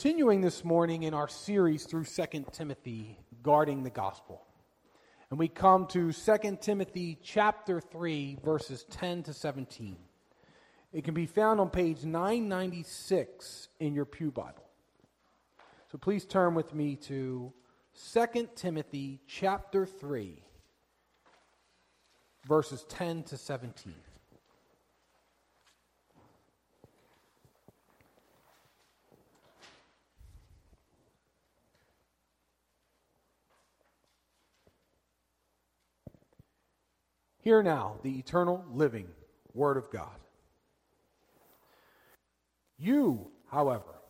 Continuing this morning in our series through 2 Timothy, guarding the gospel. And we come to 2 Timothy chapter 3, verses 10 to 17. It can be found on page 996 in your pew Bible. So please turn with me to 2 Timothy chapter 3, verses 10 to 17. Hear now the eternal living Word of God. You, however,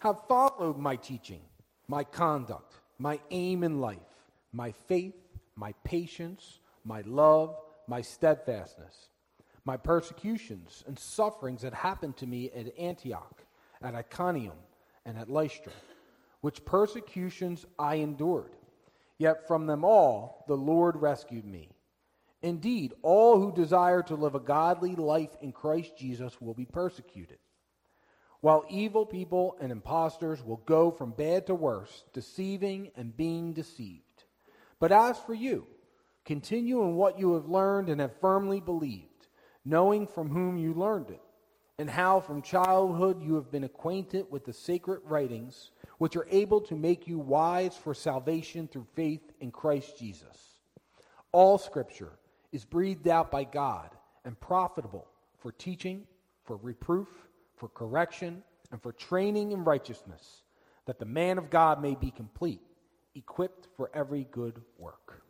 have followed my teaching, my conduct, my aim in life, my faith, my patience, my love, my steadfastness, my persecutions and sufferings that happened to me at Antioch, at Iconium, and at Lystra, which persecutions I endured. Yet from them all the Lord rescued me. Indeed, all who desire to live a godly life in Christ Jesus will be persecuted, while evil people and impostors will go from bad to worse, deceiving and being deceived. But as for you, continue in what you have learned and have firmly believed, knowing from whom you learned it, and how from childhood you have been acquainted with the sacred writings, which are able to make you wise for salvation through faith in Christ Jesus. All Scripture is breathed out by God and profitable for teaching, for reproof, for correction, and for training in righteousness, that the man of God may be complete, equipped for every good work.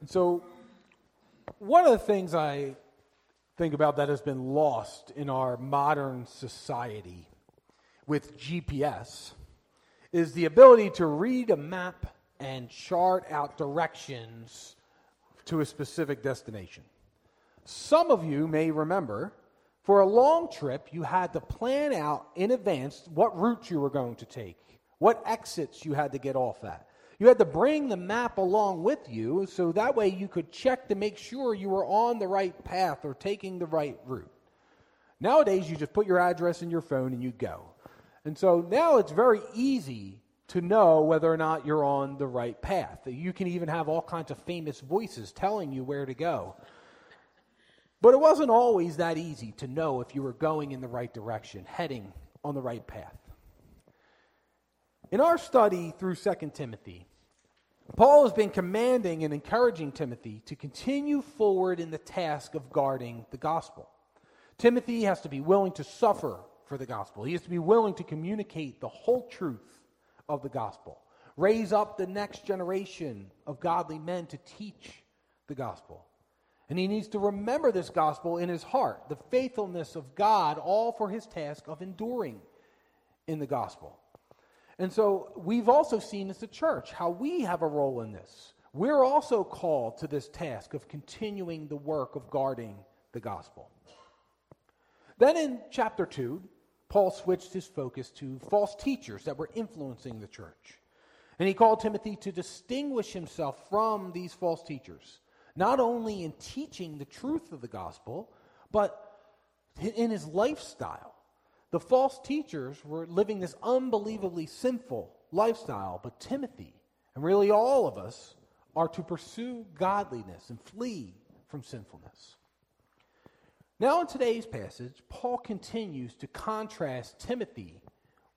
And so, one of the things I think about that has been lost in our modern society with GPS is the ability to read a map and chart out directions to a specific destination. Some of you may remember, for a long trip, you had to plan out in advance what routes you were going to take, what exits you had to get off at. You had to bring the map along with you, so that way you could check to make sure you were on the right path or taking the right route. Nowadays, you just put your address in your phone and you go. And so now it's very easy to know whether or not you're on the right path. You can even have all kinds of famous voices telling you where to go. But it wasn't always that easy to know if you were going in the right direction, heading on the right path. In our study through 2 Timothy, Paul has been commanding and encouraging Timothy to continue forward in the task of guarding the gospel. Timothy has to be willing to suffer for the gospel. He has to be willing to communicate the whole truth of the gospel, raise up the next generation of godly men to teach the gospel. And he needs to remember this gospel in his heart, the faithfulness of God, all for his task of enduring in the gospel. And so we've also seen as a church how we have a role in this. We're also called to this task of continuing the work of guarding the gospel. Then in chapter 2, Paul switched his focus to false teachers that were influencing the church. And he called Timothy to distinguish himself from these false teachers, not only in teaching the truth of the gospel, but in his lifestyle. The false teachers were living this unbelievably sinful lifestyle, but Timothy, and really all of us, are to pursue godliness and flee from sinfulness. Now in today's passage, Paul continues to contrast Timothy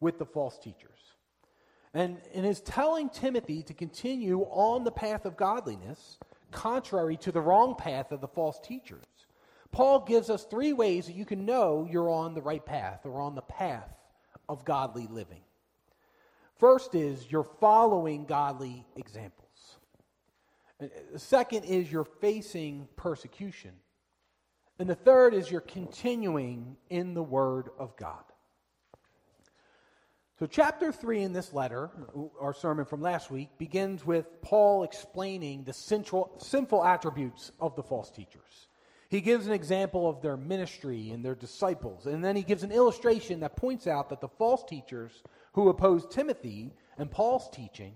with the false teachers. And is telling Timothy to continue on the path of godliness, contrary to the wrong path of the false teachers. Paul gives us three ways that you can know you're on the right path or on the path of godly living. First is you're following godly examples. Second is you're facing persecution. And the third is you're continuing in the Word of God. So chapter 3 in this letter, our sermon from last week, begins with Paul explaining the sinful attributes of the false teachers. He gives an example of their ministry and their disciples, and then he gives an illustration that points out that the false teachers who oppose Timothy and Paul's teaching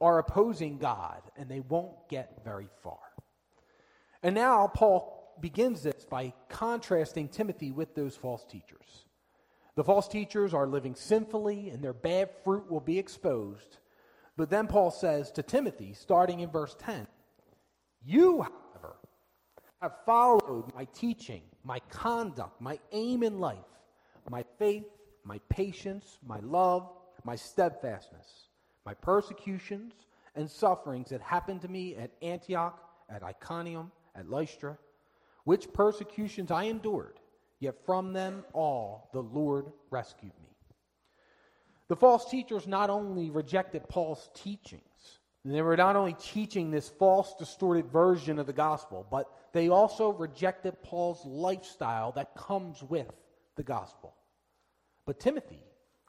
are opposing God, and they won't get very far. And now Paul begins this by contrasting Timothy with those false teachers. The false teachers are living sinfully, and their bad fruit will be exposed. But then Paul says to Timothy, starting in verse 10, "You, however, have followed my teaching, my conduct, my aim in life, my faith, my patience, my love, my steadfastness, my persecutions and sufferings that happened to me at Antioch, at Iconium, at Lystra, which persecutions I endured, yet from them all the Lord rescued me." The false teachers not only rejected Paul's teachings, and they were not only teaching this false, distorted version of the gospel, but they also rejected Paul's lifestyle that comes with the gospel. But Timothy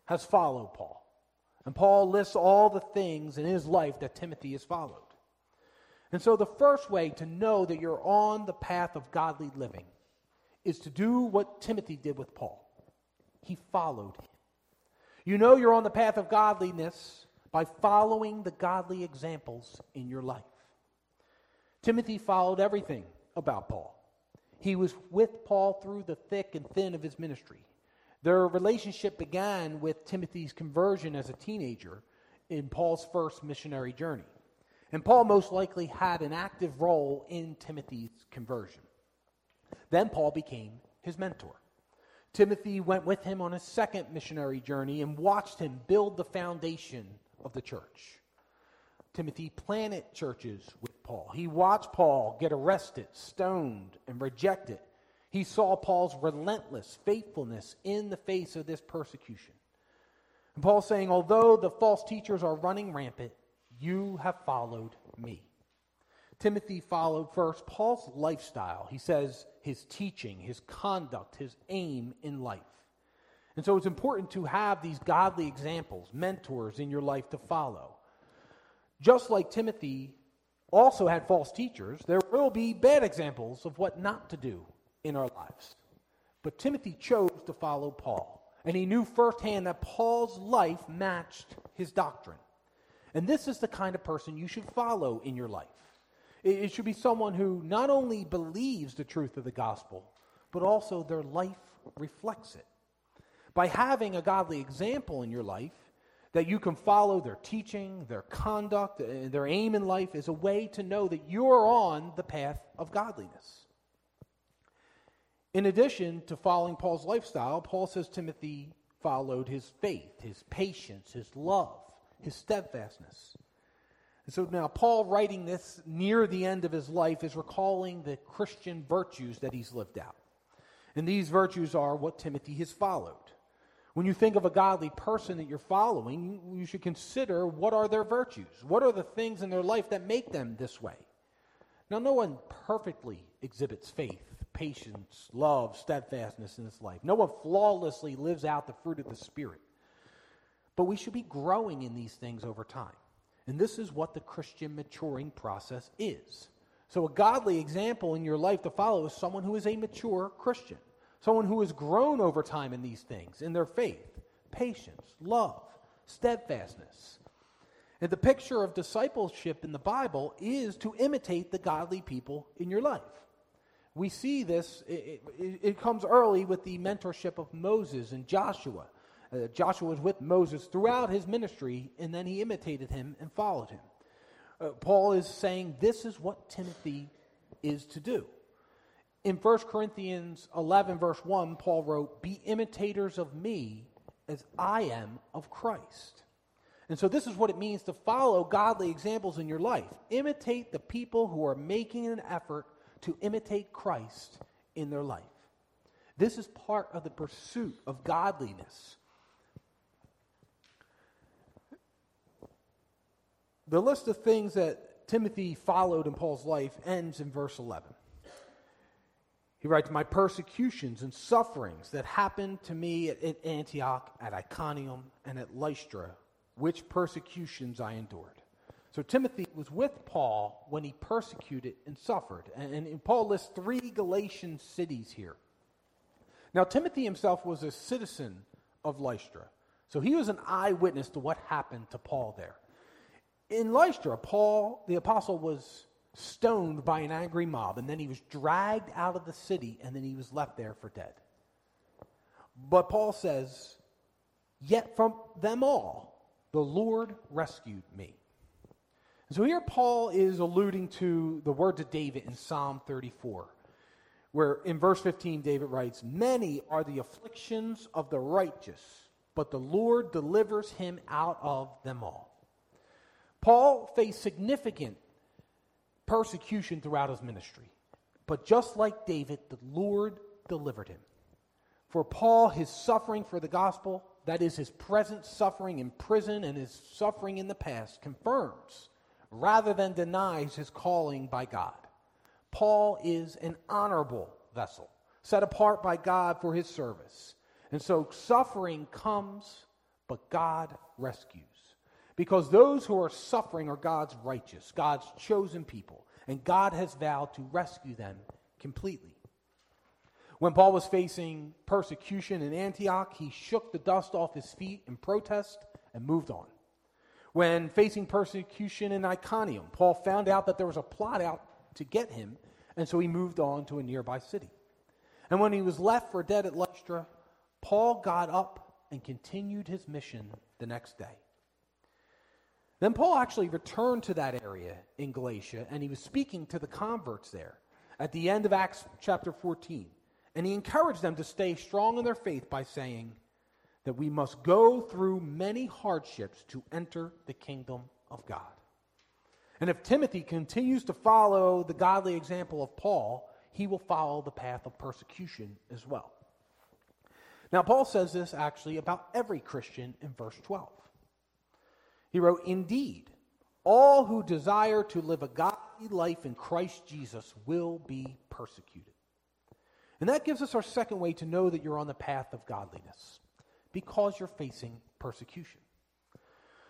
has followed Paul, and Paul lists all the things in his life that Timothy has followed. And so the first way to know that you're on the path of godly living is to do what Timothy did with Paul. He followed him. You know you're on the path of godliness by following the godly examples in your life. Timothy followed everything about Paul. He was with Paul through the thick and thin of his ministry. Their relationship began with Timothy's conversion as a teenager in Paul's first missionary journey. And Paul most likely had an active role in Timothy's conversion. Then Paul became his mentor. Timothy went with him on his second missionary journey and watched him build the foundation of the church. Timothy planted churches with Paul. He watched Paul get arrested, stoned, and rejected. He saw Paul's relentless faithfulness in the face of this persecution. And Paul's saying, although the false teachers are running rampant, you have followed me. Timothy followed first Paul's lifestyle. He says his teaching, his conduct, his aim in life. And so it's important to have these godly examples, mentors in your life to follow. Just like Timothy also had false teachers, there will be bad examples of what not to do in our lives. But Timothy chose to follow Paul, and he knew firsthand that Paul's life matched his doctrine. And this is the kind of person you should follow in your life. It should be someone who not only believes the truth of the gospel, but also their life reflects it. By having a godly example in your life that you can follow, their teaching, their conduct, their aim in life is a way to know that you're on the path of godliness. In addition to following Paul's lifestyle, Paul says Timothy followed his faith, his patience, his love, his steadfastness. And so now Paul, writing this near the end of his life, is recalling the Christian virtues that he's lived out. And these virtues are what Timothy has followed. When you think of a godly person that you're following, you should consider what are their virtues. What are the things in their life that make them this way? Now, no one perfectly exhibits faith, patience, love, steadfastness in this life. No one flawlessly lives out the fruit of the Spirit. But we should be growing in these things over time. And this is what the Christian maturing process is. So a godly example in your life to follow is someone who is a mature Christian, someone who has grown over time in these things, in their faith, patience, love, steadfastness. And the picture of discipleship in the Bible is to imitate the godly people in your life. We see this, it comes early with the mentorship of Moses and Joshua. Joshua was with Moses throughout his ministry, and then he imitated him and followed him. Paul is saying this is what Timothy is to do. In 1 Corinthians 11, verse 1, Paul wrote, "Be imitators of me as I am of Christ." And so this is what it means to follow godly examples in your life. Imitate the people who are making an effort to imitate Christ in their life. This is part of the pursuit of godliness. The list of things that Timothy followed in Paul's life ends in verse 11. He writes, "My persecutions and sufferings that happened to me at Antioch, at Iconium, and at Lystra, which persecutions I endured." So Timothy was with Paul when he persecuted and suffered. And Paul lists three Galatian cities here. Now, Timothy himself was a citizen of Lystra, so he was an eyewitness to what happened to Paul there. In Lystra, Paul, the apostle, was stoned by an angry mob, and then he was dragged out of the city, and then he was left there for dead. But Paul says, yet from them all, the Lord rescued me. So here Paul is alluding to the words of David in Psalm 34, where in verse 15 David writes, many are the afflictions of the righteous, but the Lord delivers him out of them all. Paul faced significant persecution throughout his ministry, but just like David, the Lord delivered him. For Paul, his suffering for the gospel, that is his present suffering in prison and his suffering in the past, confirms rather than denies his calling by God. Paul is an honorable vessel, set apart by God for his service. And so suffering comes, but God rescues. Because those who are suffering are God's righteous, God's chosen people, and God has vowed to rescue them completely. When Paul was facing persecution in Antioch, he shook the dust off his feet in protest and moved on. When facing persecution in Iconium, Paul found out that there was a plot out to get him, and so he moved on to a nearby city. And when he was left for dead at Lystra, Paul got up and continued his mission the next day. Then Paul actually returned to that area in Galatia, and he was speaking to the converts there at the end of Acts chapter 14. And he encouraged them to stay strong in their faith by saying that we must go through many hardships to enter the kingdom of God. And if Timothy continues to follow the godly example of Paul, he will follow the path of persecution as well. Now, Paul says this actually about every Christian in verse 12. He wrote, indeed, all who desire to live a godly life in Christ Jesus will be persecuted. And that gives us our second way to know that you're on the path of godliness, because you're facing persecution.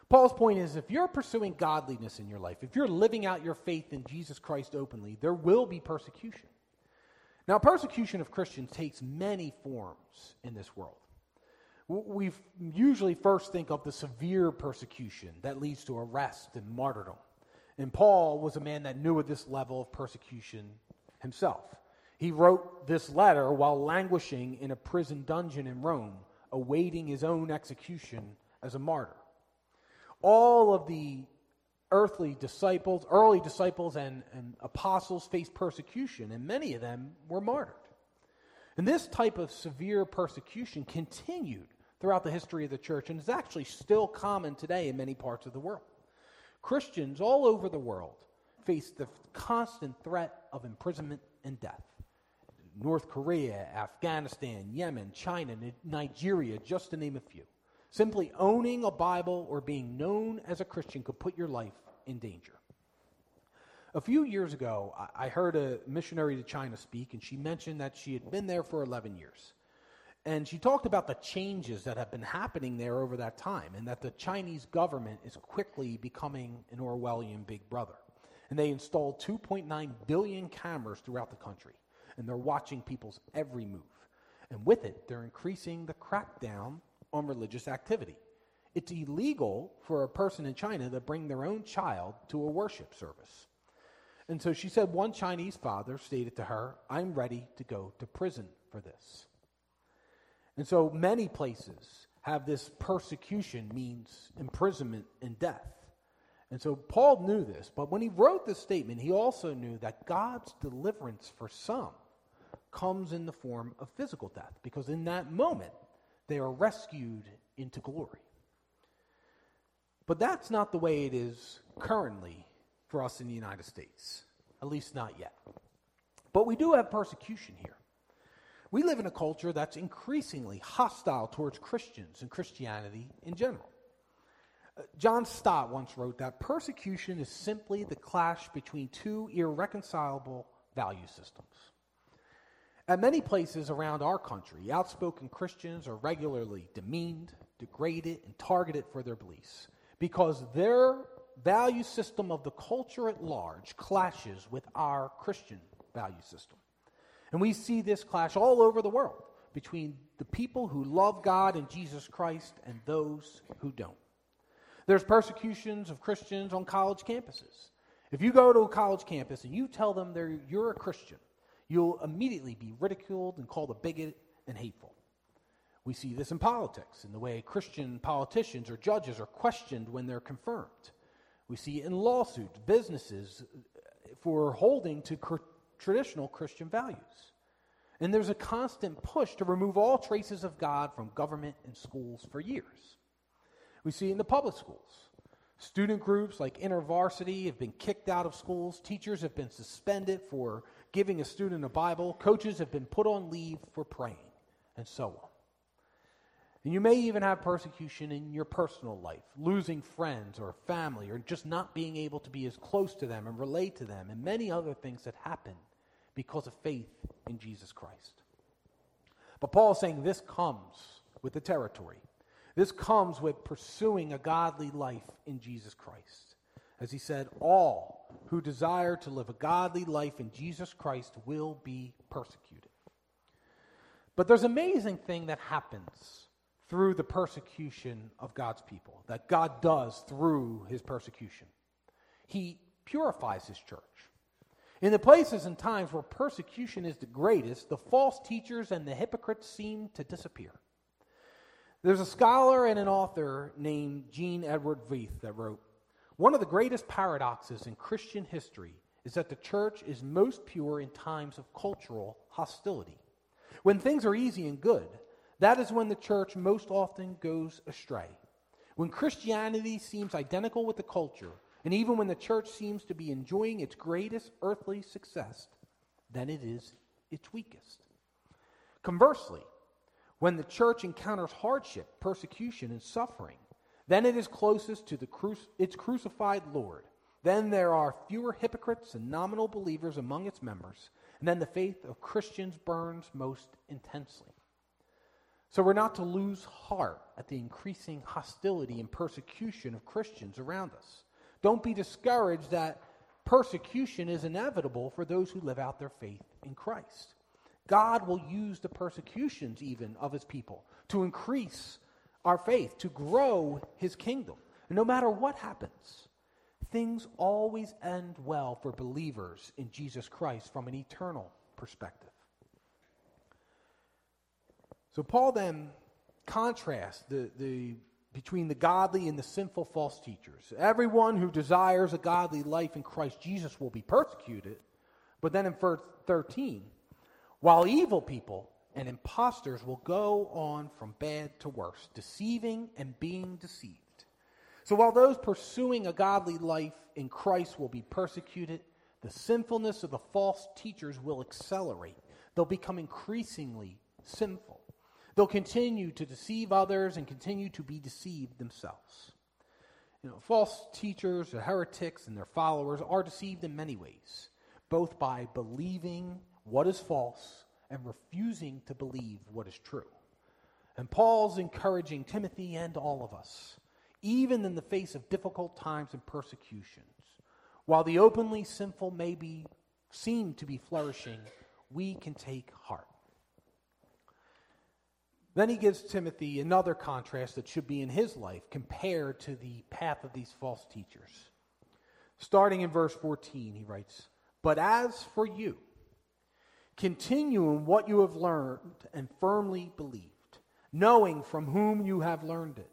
Paul's point is, if you're pursuing godliness in your life, if you're living out your faith in Jesus Christ openly, there will be persecution. Now, persecution of Christians takes many forms in this world. We usually first think of the severe persecution that leads to arrest and martyrdom. And Paul was a man that knew of this level of persecution himself. He wrote this letter while languishing in a prison dungeon in Rome, awaiting his own execution as a martyr. All of the early disciples and apostles faced persecution, and many of them were martyred. And this type of severe persecution continued throughout the history of the church, and is actually still common today in many parts of the world. Christians all over the world face the constant threat of imprisonment and death. North Korea, Afghanistan, Yemen, China, Nigeria, just to name a few. Simply owning a Bible or being known as a Christian could put your life in danger. A few years ago, I heard a missionary to China speak, and she mentioned that she had been there for 11 years. And she talked about the changes that have been happening there over that time, and that the Chinese government is quickly becoming an Orwellian Big Brother. And they installed 2.9 billion cameras throughout the country. And they're watching people's every move. And with it, they're increasing the crackdown on religious activity. It's illegal for a person in China to bring their own child to a worship service. And so she said one Chinese father stated to her, I'm ready to go to prison for this. And so many places have this persecution means imprisonment and death. And so Paul knew this, but when he wrote this statement, he also knew that God's deliverance for some comes in the form of physical death, because in that moment, they are rescued into glory. But that's not the way it is currently for us in the United States, at least not yet. But we do have persecution here. We live in a culture that's increasingly hostile towards Christians and Christianity in general. John Stott once wrote that persecution is simply the clash between two irreconcilable value systems. At many places around our country, outspoken Christians are regularly demeaned, degraded, and targeted for their beliefs because their value system of the culture at large clashes with our Christian value system. And we see this clash all over the world between the people who love God and Jesus Christ and those who don't. There's persecutions of Christians on college campuses. If you go to a college campus and you tell them you're a Christian, you'll immediately be ridiculed and called a bigot and hateful. We see this in politics, in the way Christian politicians or judges are questioned when they're confirmed. We see in lawsuits, businesses for holding to traditional Christian values. And there's a constant push to remove all traces of God from government and schools for years. We see in the public schools. Student groups like InterVarsity have been kicked out of schools. Teachers have been suspended for giving a student a Bible. Coaches have been put on leave for praying, and so on. And you may even have persecution in your personal life, losing friends or family, or just not being able to be as close to them and relate to them, and many other things that happen because of faith in Jesus Christ. But Paul is saying this comes with the territory. This comes with pursuing a godly life in Jesus Christ. As he said, all who desire to live a godly life in Jesus Christ will be persecuted. But there's an amazing thing that happens through the persecution of God's people, that God does through his persecution. He purifies his church. In the places and times where persecution is the greatest, the false teachers and the hypocrites seem to disappear. There's a scholar and an author named Gene Edward Veith that wrote, "One of the greatest paradoxes in Christian history is that the church is most pure in times of cultural hostility. When things are easy and good, that is when the church most often goes astray. When Christianity seems identical with the culture, and even when the church seems to be enjoying its greatest earthly success, then it is its weakest. Conversely, when the church encounters hardship, persecution, and suffering, then it is closest to its crucified Lord. Then there are fewer hypocrites and nominal believers among its members, and then the faith of Christians burns most intensely." So we're not to lose heart at the increasing hostility and persecution of Christians around us. Don't be discouraged that persecution is inevitable for those who live out their faith in Christ. God will use the persecutions even of his people to increase our faith, to grow his kingdom. And no matter what happens, things always end well for believers in Jesus Christ from an eternal perspective. So Paul then contrasts between the godly and the sinful false teachers. Everyone who desires a godly life in Christ Jesus will be persecuted. But then in verse 13, while evil people and impostors will go on from bad to worse, deceiving and being deceived. So while those pursuing a godly life in Christ will be persecuted, the sinfulness of the false teachers will accelerate. They'll become increasingly sinful. They'll continue to deceive others and continue to be deceived themselves. False teachers, the heretics, and their followers are deceived in many ways, both by believing what is false and refusing to believe what is true. And Paul's encouraging Timothy and all of us, even in the face of difficult times and persecutions, while the openly sinful may be seen to be flourishing, we can take heart. Then he gives Timothy another contrast that should be in his life compared to the path of these false teachers. Starting in verse 14, he writes, "But as for you, continue in what you have learned and firmly believed, knowing from whom you have learned it,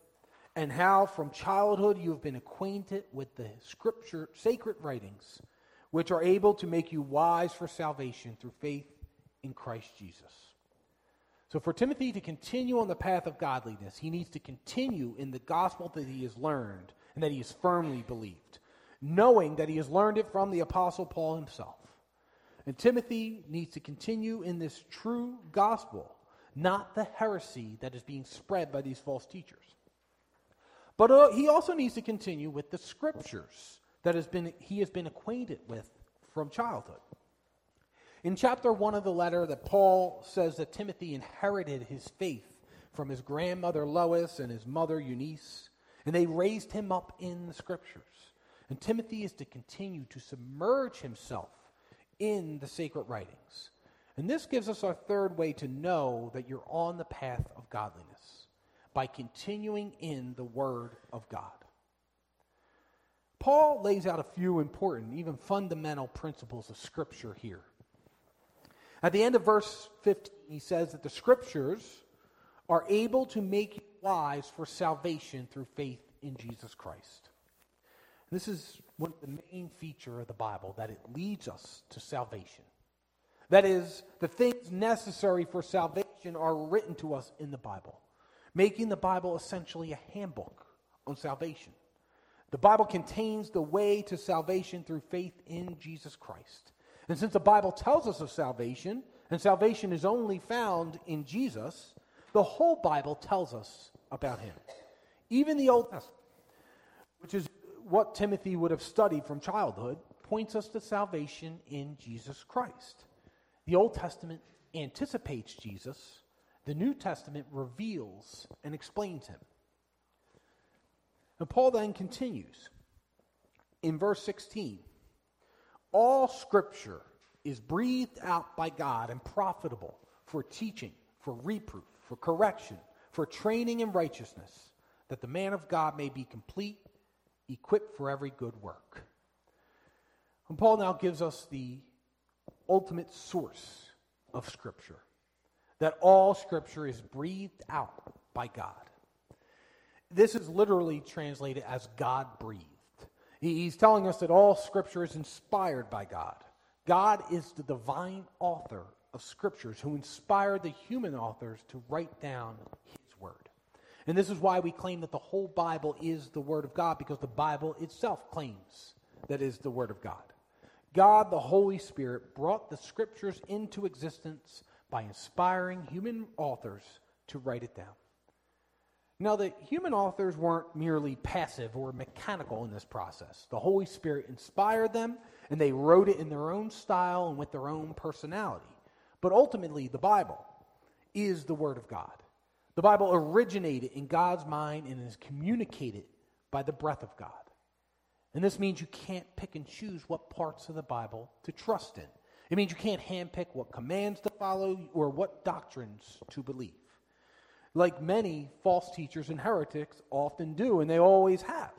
and how from childhood you have been acquainted with the scripture, sacred writings, which are able to make you wise for salvation through faith in Christ Jesus." So for Timothy to continue on the path of godliness, he needs to continue in the gospel that he has learned and that he has firmly believed, knowing that he has learned it from the Apostle Paul himself. And Timothy needs to continue in this true gospel, not the heresy that is being spread by these false teachers. But he also needs to continue with the scriptures that he has been acquainted with from childhood. In chapter 1 of the letter, that Paul says that Timothy inherited his faith from his grandmother Lois and his mother Eunice, and they raised him up in the scriptures. And Timothy is to continue to submerge himself in the sacred writings. And this gives us our third way to know that you're on the path of godliness, by continuing in the Word of God. Paul lays out a few important, even fundamental principles of Scripture here. At the end of verse 15, he says that the scriptures are able to make you wise for salvation through faith in Jesus Christ. And this is one of the main feature of the Bible, that it leads us to salvation. That is, the things necessary for salvation are written to us in the Bible, making the Bible essentially a handbook on salvation. The Bible contains the way to salvation through faith in Jesus Christ. And since the Bible tells us of salvation, and salvation is only found in Jesus, the whole Bible tells us about him. Even the Old Testament, which is what Timothy would have studied from childhood, points us to salvation in Jesus Christ. The Old Testament anticipates Jesus. The New Testament reveals and explains him. And Paul then continues in verse 16. All Scripture is breathed out by God and profitable for teaching, for reproof, for correction, for training in righteousness, that the man of God may be complete, equipped for every good work. And Paul now gives us the ultimate source of Scripture, that all Scripture is breathed out by God. This is literally translated as God breathed. He's telling us that all Scripture is inspired by God. God is the divine author of Scriptures who inspired the human authors to write down his word. And this is why we claim that the whole Bible is the word of God, because the Bible itself claims that it is the word of God. God, the Holy Spirit, brought the Scriptures into existence by inspiring human authors to write it down. Now, the human authors weren't merely passive or mechanical in this process. The Holy Spirit inspired them, and they wrote it in their own style and with their own personality. But ultimately, the Bible is the Word of God. The Bible originated in God's mind and is communicated by the breath of God. And this means you can't pick and choose what parts of the Bible to trust in. It means you can't handpick what commands to follow or what doctrines to believe, like many false teachers and heretics often do, and they always have.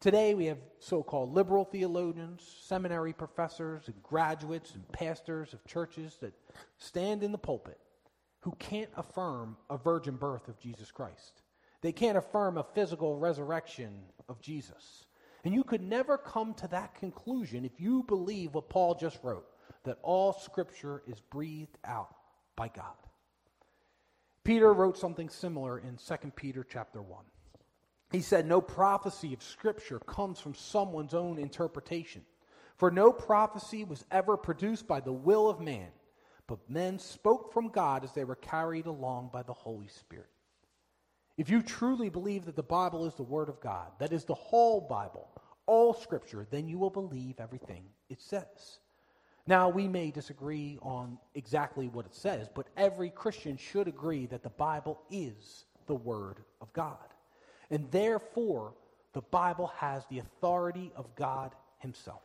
Today we have so-called liberal theologians, seminary professors, and graduates and pastors of churches that stand in the pulpit who can't affirm a virgin birth of Jesus Christ. They can't affirm a physical resurrection of Jesus. And you could never come to that conclusion if you believe what Paul just wrote, that all Scripture is breathed out by God. Peter wrote something similar in 2 Peter chapter 1. He said, no prophecy of Scripture comes from someone's own interpretation. For no prophecy was ever produced by the will of man, but men spoke from God as they were carried along by the Holy Spirit. If you truly believe that the Bible is the Word of God, that is the whole Bible, all Scripture, then you will believe everything it says. Now, we may disagree on exactly what it says, but every Christian should agree that the Bible is the Word of God. And therefore, the Bible has the authority of God himself.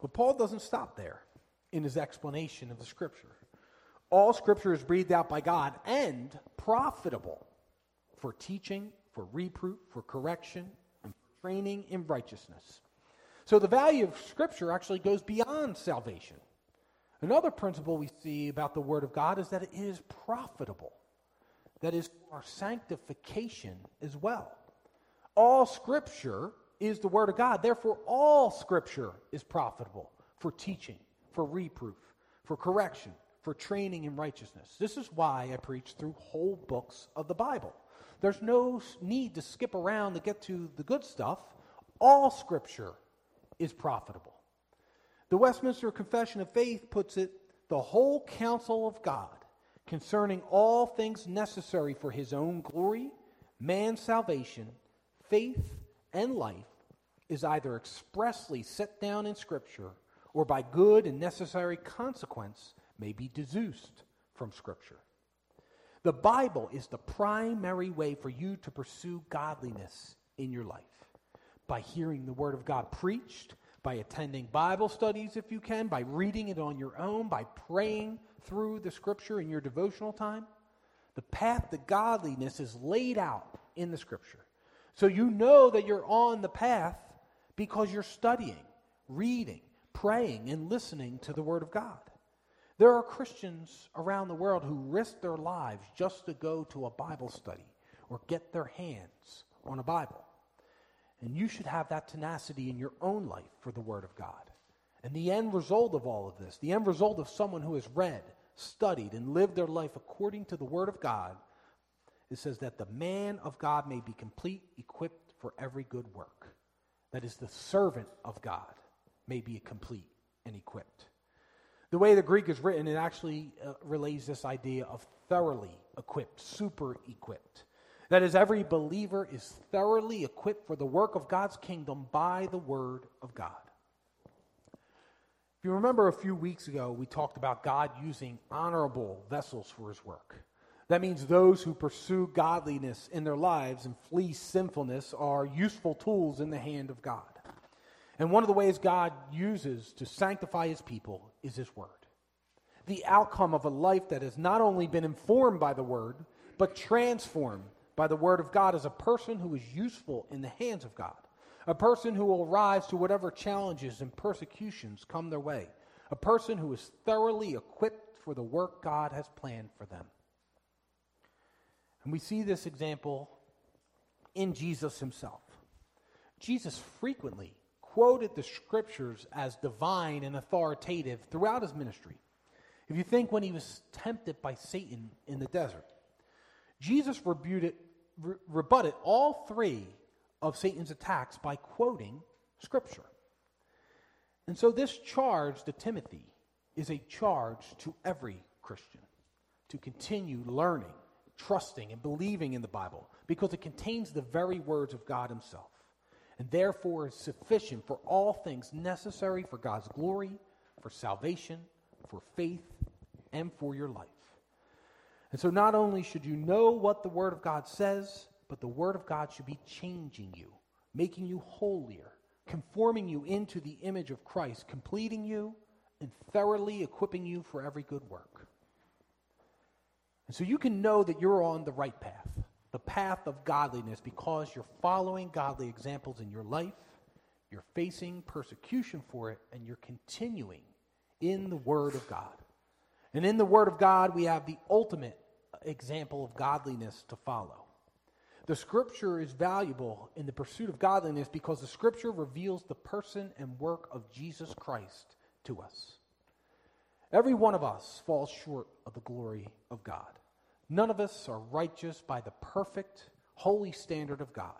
But Paul doesn't stop there in his explanation of the Scripture. All Scripture is breathed out by God and profitable for teaching, for reproof, for correction, and for training in righteousness. So the value of Scripture actually goes beyond salvation. Another principle we see about the Word of God is that it is profitable. That is our sanctification as well. All Scripture is the Word of God. Therefore, all Scripture is profitable for teaching, for reproof, for correction, for training in righteousness. This is why I preach through whole books of the Bible. There's no need to skip around to get to the good stuff. All Scripture is profitable. The Westminster Confession of Faith puts it, the whole counsel of God concerning all things necessary for his own glory, man's salvation, faith, and life is either expressly set down in Scripture or by good and necessary consequence may be deduced from Scripture. The Bible is the primary way for you to pursue godliness in your life. By hearing the Word of God preached, by attending Bible studies if you can, by reading it on your own, by praying through the Scripture in your devotional time. The path to godliness is laid out in the Scripture. So you know that you're on the path because you're studying, reading, praying, and listening to the Word of God. There are Christians around the world who risk their lives just to go to a Bible study or get their hands on a Bible. And you should have that tenacity in your own life for the Word of God. And the end result of all of this, the end result of someone who has read, studied, and lived their life according to the Word of God, it says that the man of God may be complete, equipped for every good work. That is, the servant of God may be complete and equipped. The way the Greek is written, it actually relays this idea of thoroughly equipped, super equipped. That is, every believer is thoroughly equipped for the work of God's kingdom by the Word of God. If you remember a few weeks ago, we talked about God using honorable vessels for his work. That means those who pursue godliness in their lives and flee sinfulness are useful tools in the hand of God. And one of the ways God uses to sanctify his people is his word. The outcome of a life that has not only been informed by the word, but transformed by the word of God is a person who is useful in the hands of God. A person who will rise to whatever challenges and persecutions come their way. A person who is thoroughly equipped for the work God has planned for them. And we see this example in Jesus himself. Jesus frequently quoted the scriptures as divine and authoritative throughout his ministry. If you think when he was tempted by Satan in the desert, Jesus rebutted all three of Satan's attacks by quoting scripture. And so this charge to Timothy is a charge to every Christian to continue learning, trusting, and believing in the Bible because it contains the very words of God himself and therefore is sufficient for all things necessary for God's glory, for salvation, for faith, and for your life. And so not only should you know what the Word of God says, but the Word of God should be changing you, making you holier, conforming you into the image of Christ, completing you, and thoroughly equipping you for every good work. And so you can know that you're on the right path, the path of godliness, because you're following godly examples in your life, you're facing persecution for it, and you're continuing in the Word of God. And in the Word of God, we have the ultimate example of godliness to follow. The Scripture is valuable in the pursuit of godliness because the Scripture reveals the person and work of Jesus Christ to us. Every one of us falls short of the glory of God. None of us are righteous by the perfect, holy standard of God.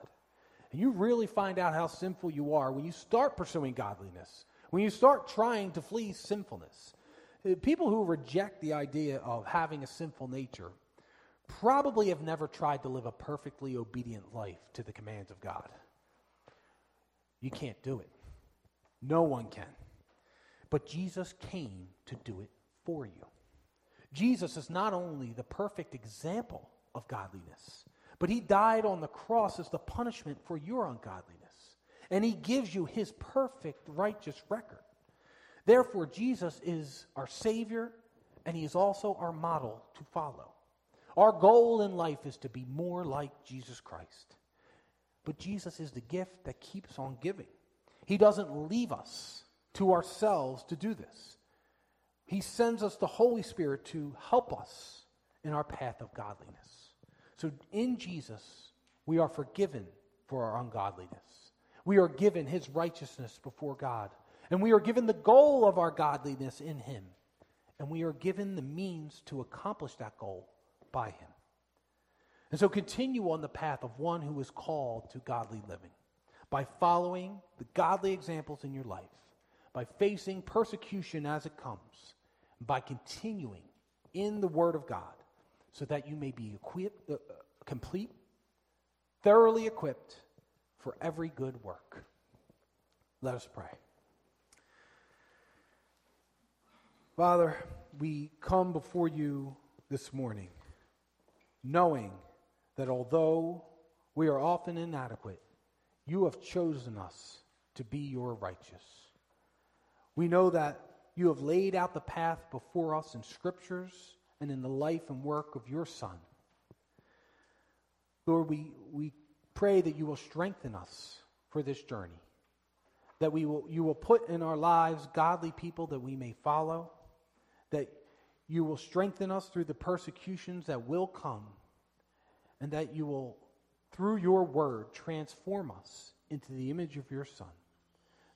And you really find out how sinful you are when you start pursuing godliness, when you start trying to flee sinfulness. People who reject the idea of having a sinful nature probably have never tried to live a perfectly obedient life to the commands of God. You can't do it. No one can. But Jesus came to do it for you. Jesus is not only the perfect example of godliness, but he died on the cross as the punishment for your ungodliness. And he gives you his perfect righteous record. Therefore, Jesus is our Savior, and he is also our model to follow. Our goal in life is to be more like Jesus Christ. But Jesus is the gift that keeps on giving. He doesn't leave us to ourselves to do this. He sends us the Holy Spirit to help us in our path of godliness. So in Jesus, we are forgiven for our ungodliness. We are given his righteousness before God. And we are given the goal of our godliness in him. And we are given the means to accomplish that goal by him. And so continue on the path of one who is called to godly living by following the godly examples in your life, by facing persecution as it comes, by continuing in the Word of God so that you may be equipped, complete, thoroughly equipped for every good work. Let us pray. Father, we come before you this morning, knowing that although we are often inadequate, you have chosen us to be your righteous. We know that you have laid out the path before us in scriptures and in the life and work of your Son. Lord, we pray that you will strengthen us for this journey, that you will put in our lives godly people that we may follow, that you will strengthen us through the persecutions that will come, and that you will, through your word, transform us into the image of your Son,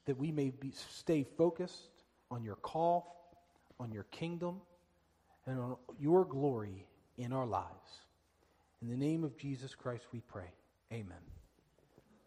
that we may stay focused on your call, on your kingdom, and on your glory in our lives. In the name of Jesus Christ we pray. Amen.